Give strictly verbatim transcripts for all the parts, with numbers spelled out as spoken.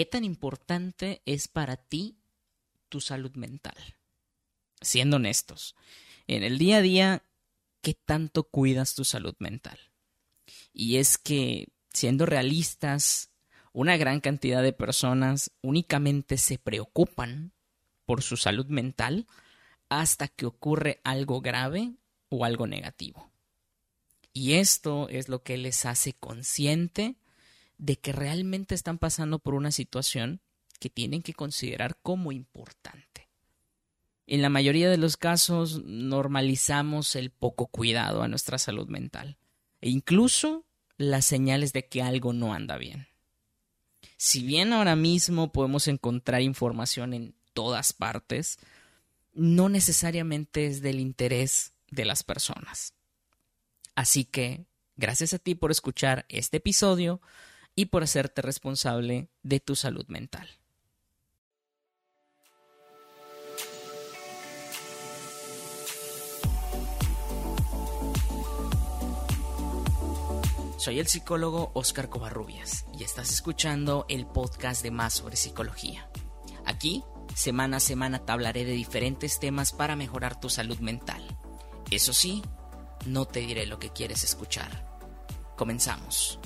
¿Qué tan importante es para ti tu salud mental? Siendo honestos, en el día a día, ¿qué tanto cuidas tu salud mental? Y es que, siendo realistas, una gran cantidad de personas únicamente se preocupan por su salud mental hasta que ocurre algo grave o algo negativo. Y esto es lo que les hace consciente de que realmente están pasando por una situación que tienen que considerar como importante. En la mayoría de los casos normalizamos el poco cuidado a nuestra salud mental e incluso las señales de que algo no anda bien. Si bien ahora mismo podemos encontrar información en todas partes, no necesariamente es del interés de las personas. Así que gracias a ti por escuchar este episodio y por hacerte responsable de tu salud mental. Soy el psicólogo Óscar Covarrubias y estás escuchando el podcast de Más sobre Psicología. Aquí, semana a semana, te hablaré de diferentes temas para mejorar tu salud mental. Eso sí, no te diré lo que quieres escuchar. Comenzamos.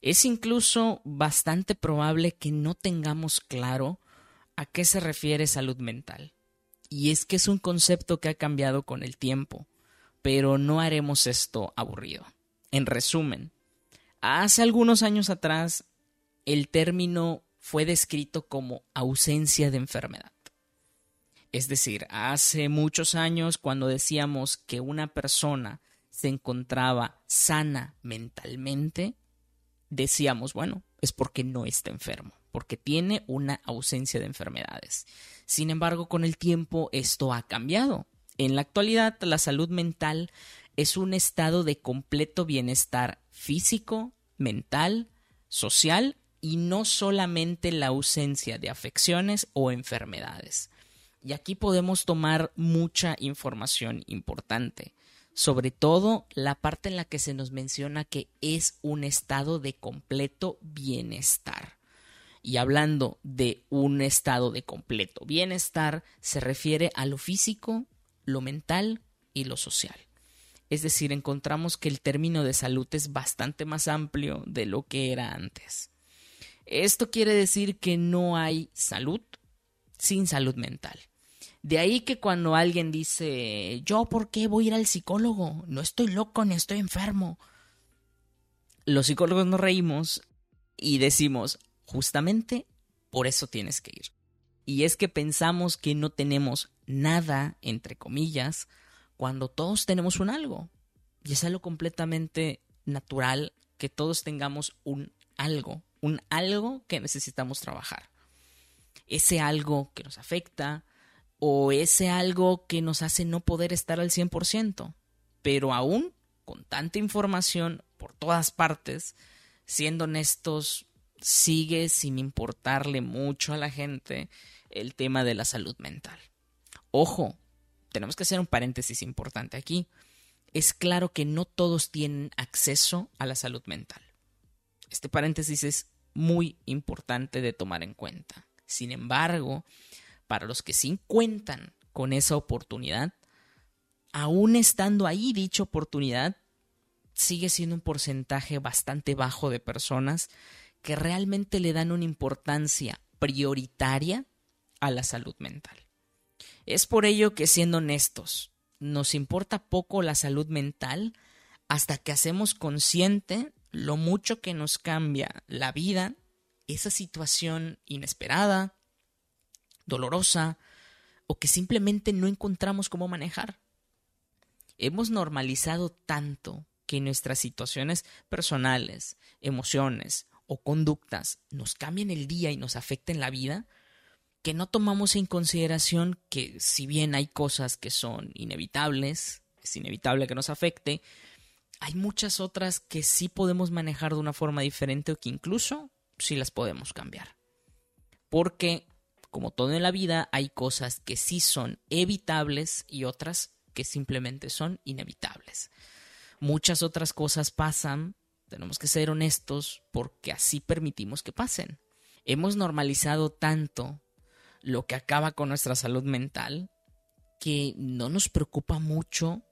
Es incluso bastante probable que no tengamos claro a qué se refiere salud mental. Y es que es un concepto que ha cambiado con el tiempo, pero no haremos esto aburrido. En resumen, hace algunos años atrás, el término fue descrito como ausencia de enfermedad. Es decir, hace muchos años, cuando decíamos que una persona se encontraba sana mentalmente, decíamos, bueno, es porque no está enfermo, porque tiene una ausencia de enfermedades. Sin embargo, con el tiempo esto ha cambiado. En la actualidad, la salud mental es un estado de completo bienestar físico, mental, social y no solamente la ausencia de afecciones o enfermedades. Y aquí podemos tomar mucha información importante. Sobre todo la parte en la que se nos menciona que es un estado de completo bienestar. Y hablando de un estado de completo bienestar, se refiere a lo físico, lo mental y lo social. Es decir, encontramos que el término de salud es bastante más amplio de lo que era antes. Esto quiere decir que no hay salud sin salud mental. De ahí que cuando alguien dice, ¿yo por qué voy a ir al psicólogo? No estoy loco ni estoy enfermo. Los psicólogos nos reímos y decimos, justamente por eso tienes que ir. Y es que pensamos que no tenemos nada, entre comillas, cuando todos tenemos un algo. Y es algo completamente natural que todos tengamos un algo, un algo que necesitamos trabajar. Ese algo que nos afecta, o ese algo que nos hace no poder estar al cien por ciento. Pero aún con tanta información por todas partes, siendo honestos, sigue sin importarle mucho a la gente el tema de la salud mental. Ojo, tenemos que hacer un paréntesis importante aquí. Es claro que no todos tienen acceso a la salud mental. Este paréntesis es muy importante de tomar en cuenta. Sin embargo, para los que sí cuentan con esa oportunidad, aún estando ahí dicha oportunidad, sigue siendo un porcentaje bastante bajo de personas que realmente le dan una importancia prioritaria a la salud mental. Es por ello que, siendo honestos, nos importa poco la salud mental hasta que hacemos consciente lo mucho que nos cambia la vida, esa situación inesperada, dolorosa o que simplemente no encontramos cómo manejar. Hemos normalizado tanto que nuestras situaciones personales, emociones o conductas nos cambien el día y nos afecten la vida, que no tomamos en consideración que si bien hay cosas que son inevitables, es inevitable que nos afecte, hay muchas otras que sí podemos manejar de una forma diferente o que incluso sí las podemos cambiar. Porque, como todo en la vida, hay cosas que sí son evitables y otras que simplemente son inevitables. Muchas otras cosas pasan, tenemos que ser honestos, porque así permitimos que pasen. Hemos normalizado tanto lo que acaba con nuestra salud mental que no nos preocupa mucho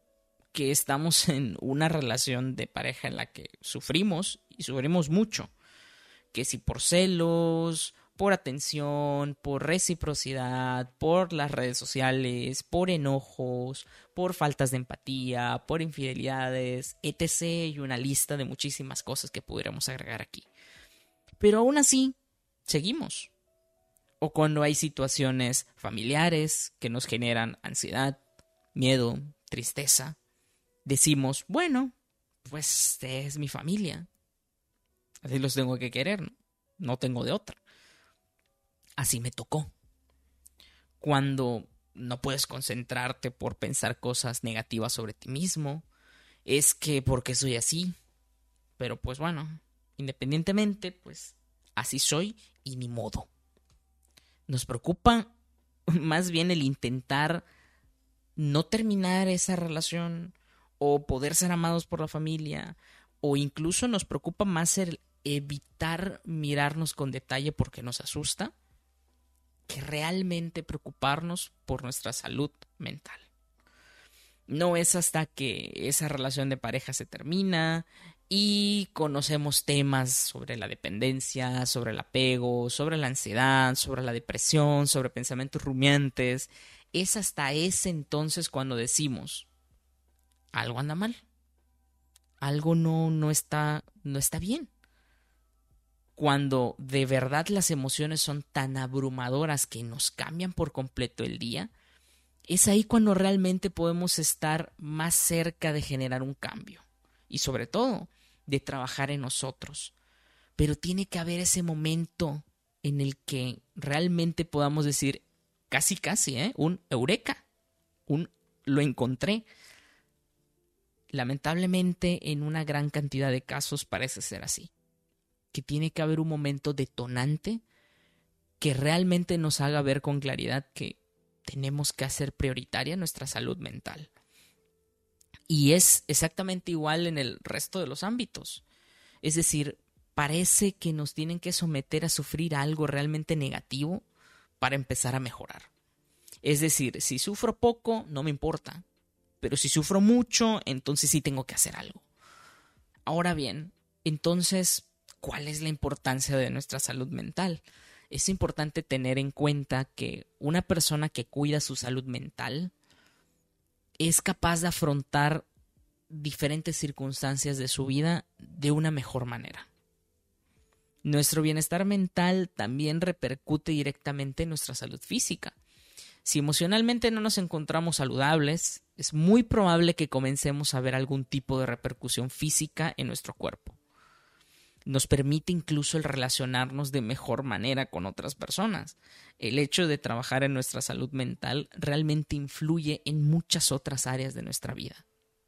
que estamos en una relación de pareja en la que sufrimos y sufrimos mucho. Que si por celos, por atención, por reciprocidad, por las redes sociales, por enojos, por faltas de empatía, por infidelidades, etcétera, y una lista de muchísimas cosas que pudiéramos agregar aquí. Pero aún así, seguimos. O cuando hay situaciones familiares que nos generan ansiedad, miedo, tristeza, decimos, bueno, pues es mi familia. Así los tengo que querer, ¿no? No tengo de otra. Así me tocó. Cuando no puedes concentrarte por pensar cosas negativas sobre ti mismo, es que porque soy así. Pero pues bueno, independientemente, pues así soy y ni modo. Nos preocupa más bien el intentar no terminar esa relación o poder ser amados por la familia, o incluso nos preocupa más el evitar mirarnos con detalle porque nos asusta, que realmente preocuparnos por nuestra salud mental. No es hasta que esa relación de pareja se termina y conocemos temas sobre la dependencia, sobre el apego, sobre la ansiedad, sobre la depresión, sobre pensamientos rumiantes. Es hasta ese entonces cuando decimos, algo anda mal, algo no, no está, no está bien. Cuando de verdad las emociones son tan abrumadoras que nos cambian por completo el día, es ahí cuando realmente podemos estar más cerca de generar un cambio y sobre todo de trabajar en nosotros. Pero tiene que haber ese momento en el que realmente podamos decir casi casi, ¿eh? un eureka, un lo encontré. Lamentablemente en una gran cantidad de casos parece ser así. Que tiene que haber un momento detonante que realmente nos haga ver con claridad que tenemos que hacer prioritaria nuestra salud mental. Y es exactamente igual en el resto de los ámbitos. Es decir, parece que nos tienen que someter a sufrir algo realmente negativo para empezar a mejorar. Es decir, si sufro poco, no me importa. Pero si sufro mucho, entonces sí tengo que hacer algo. Ahora bien, entonces, ¿cuál es la importancia de nuestra salud mental? Es importante tener en cuenta que una persona que cuida su salud mental es capaz de afrontar diferentes circunstancias de su vida de una mejor manera. Nuestro bienestar mental también repercute directamente en nuestra salud física. Si emocionalmente no nos encontramos saludables, es muy probable que comencemos a ver algún tipo de repercusión física en nuestro cuerpo. Nos permite incluso el relacionarnos de mejor manera con otras personas. El hecho de trabajar en nuestra salud mental realmente influye en muchas otras áreas de nuestra vida.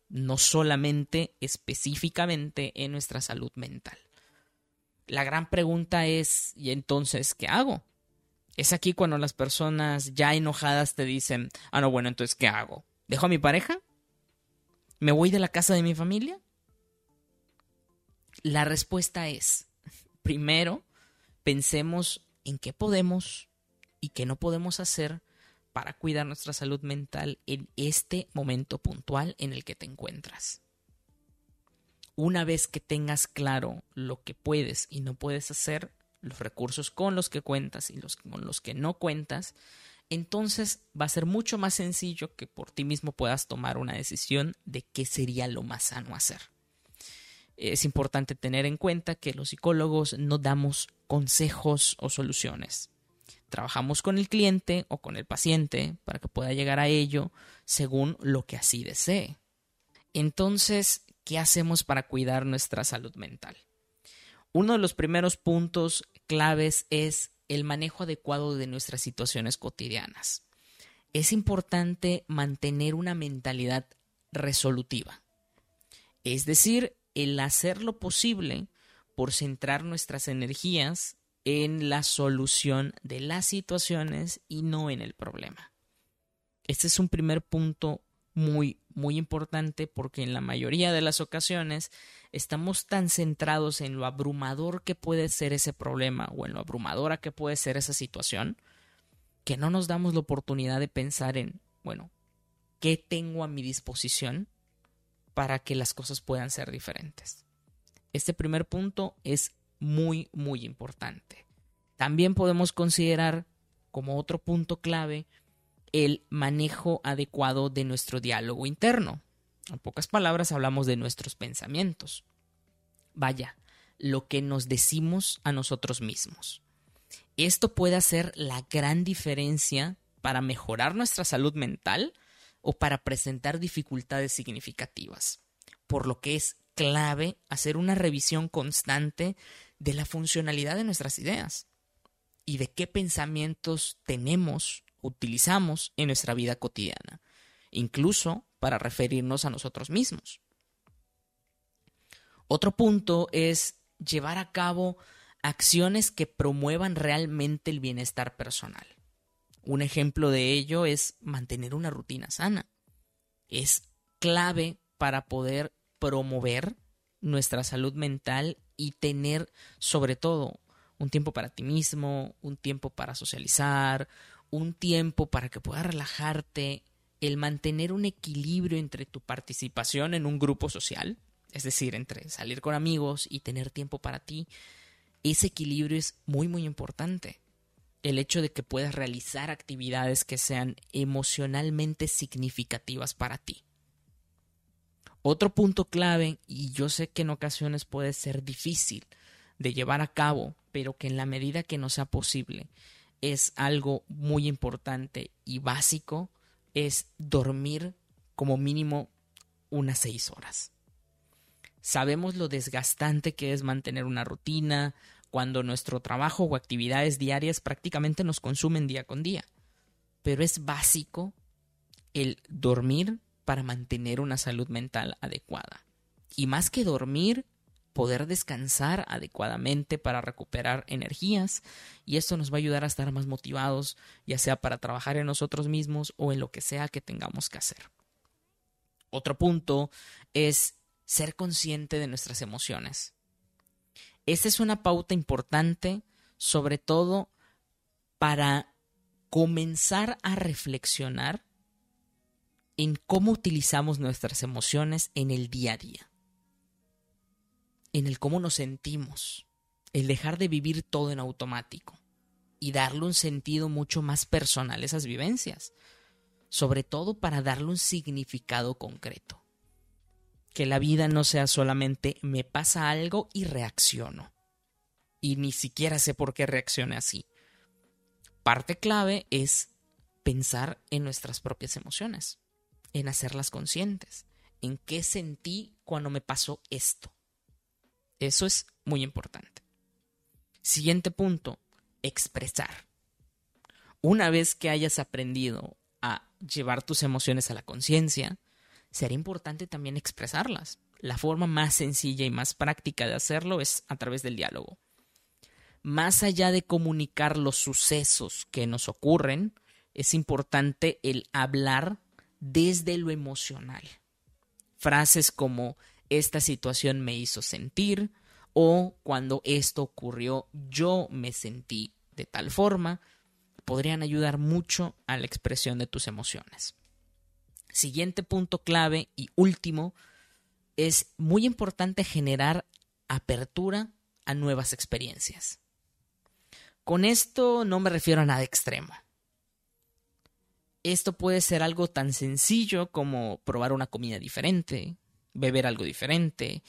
No solamente específicamente en nuestra salud mental. La gran pregunta es, ¿y entonces qué hago? Es aquí cuando las personas ya enojadas te dicen, ah, no, bueno, entonces ¿qué hago? ¿Dejo a mi pareja? ¿Me voy de la casa de mi familia? La respuesta es, primero, pensemos en qué podemos y qué no podemos hacer para cuidar nuestra salud mental en este momento puntual en el que te encuentras. Una vez que tengas claro lo que puedes y no puedes hacer, los recursos con los que cuentas y los con los que no cuentas, entonces va a ser mucho más sencillo que por ti mismo puedas tomar una decisión de qué sería lo más sano hacer. Es importante tener en cuenta que los psicólogos no damos consejos o soluciones. Trabajamos con el cliente o con el paciente para que pueda llegar a ello según lo que así desee. Entonces, ¿qué hacemos para cuidar nuestra salud mental? Uno de los primeros puntos claves es el manejo adecuado de nuestras situaciones cotidianas. Es importante mantener una mentalidad resolutiva. Es decir, el hacer lo posible por centrar nuestras energías en la solución de las situaciones y no en el problema. Este es un primer punto muy, muy importante, porque en la mayoría de las ocasiones estamos tan centrados en lo abrumador que puede ser ese problema o en lo abrumadora que puede ser esa situación, que no nos damos la oportunidad de pensar en, bueno, ¿qué tengo a mi disposición para que las cosas puedan ser diferentes? Este primer punto es muy, muy importante. También podemos considerar como otro punto clave el manejo adecuado de nuestro diálogo interno. En pocas palabras, hablamos de nuestros pensamientos. Vaya, lo que nos decimos a nosotros mismos. Esto puede hacer la gran diferencia para mejorar nuestra salud mental o para presentar dificultades significativas, por lo que es clave hacer una revisión constante de la funcionalidad de nuestras ideas y de qué pensamientos tenemos, utilizamos en nuestra vida cotidiana, incluso para referirnos a nosotros mismos. Otro punto es llevar a cabo acciones que promuevan realmente el bienestar personal. Un ejemplo de ello es mantener una rutina sana. Es clave para poder promover nuestra salud mental y tener, sobre todo, un tiempo para ti mismo, un tiempo para socializar, un tiempo para que puedas relajarte, el mantener un equilibrio entre tu participación en un grupo social, es decir, entre salir con amigos y tener tiempo para ti. Ese equilibrio es muy, muy importante. El hecho de que puedas realizar actividades que sean emocionalmente significativas para ti. Otro punto clave, y yo sé que en ocasiones puede ser difícil de llevar a cabo, pero que en la medida que nos sea posible es algo muy importante y básico, es dormir como mínimo unas seis horas. Sabemos lo desgastante que es mantener una rutina cuando nuestro trabajo o actividades diarias prácticamente nos consumen día con día, pero es básico el dormir para mantener una salud mental adecuada. Y más que dormir, poder descansar adecuadamente para recuperar energías, y esto nos va a ayudar a estar más motivados, ya sea para trabajar en nosotros mismos o en lo que sea que tengamos que hacer. Otro punto es ser consciente de nuestras emociones. Esta es una pauta importante, sobre todo para comenzar a reflexionar en cómo utilizamos nuestras emociones en el día a día, en el cómo nos sentimos, el dejar de vivir todo en automático y darle un sentido mucho más personal a esas vivencias, sobre todo para darle un significado concreto. Que la vida no sea solamente me pasa algo y reacciono, y ni siquiera sé por qué reaccioné así. Parte clave es pensar en nuestras propias emociones, en hacerlas conscientes, en qué sentí cuando me pasó esto. Eso es muy importante. Siguiente punto, expresar. Una vez que hayas aprendido a llevar tus emociones a la conciencia, será importante también expresarlas. La forma más sencilla y más práctica de hacerlo es a través del diálogo. Más allá de comunicar los sucesos que nos ocurren, es importante el hablar desde lo emocional. Frases como esta situación me hizo sentir, o cuando esto ocurrió yo me sentí de tal forma, podrían ayudar mucho a la expresión de tus emociones. Siguiente punto clave y último, es muy importante generar apertura a nuevas experiencias. Con esto no me refiero a nada extremo. Esto puede ser algo tan sencillo como probar una comida diferente, beber algo diferente,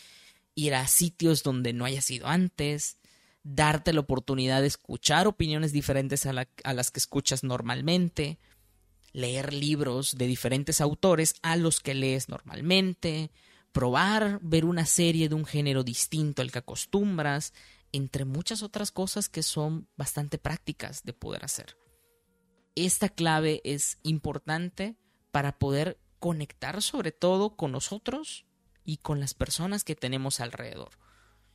ir a sitios donde no hayas ido antes, darte la oportunidad de escuchar opiniones diferentes a, la, a las que escuchas normalmente, leer libros de diferentes autores a los que lees normalmente, probar, ver una serie de un género distinto al que acostumbras, entre muchas otras cosas que son bastante prácticas de poder hacer. Esta clave es importante para poder conectar sobre todo con nosotros y con las personas que tenemos alrededor.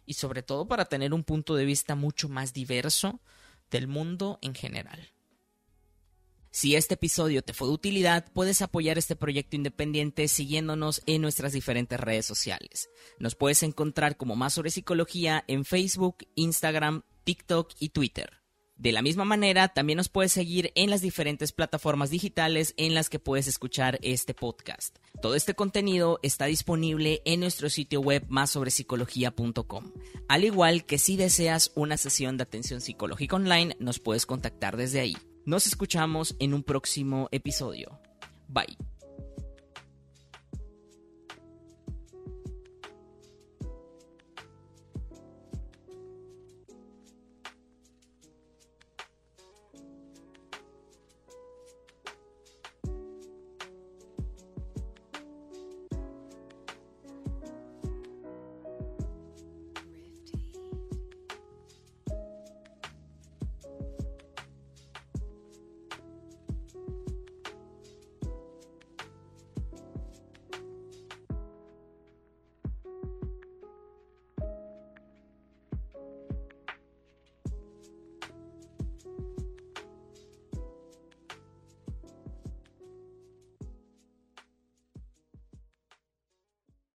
Y sobre todo para tener un punto de vista mucho más diverso del mundo en general. Si este episodio te fue de utilidad, puedes apoyar este proyecto independiente siguiéndonos en nuestras diferentes redes sociales. Nos puedes encontrar como Más sobre Psicología en Facebook, Instagram, TikTok y Twitter. De la misma manera, también nos puedes seguir en las diferentes plataformas digitales en las que puedes escuchar este podcast. Todo este contenido está disponible en nuestro sitio web más sobre psicología punto com. Al igual que si deseas una sesión de atención psicológica online, nos puedes contactar desde ahí. Nos escuchamos en un próximo episodio. Bye.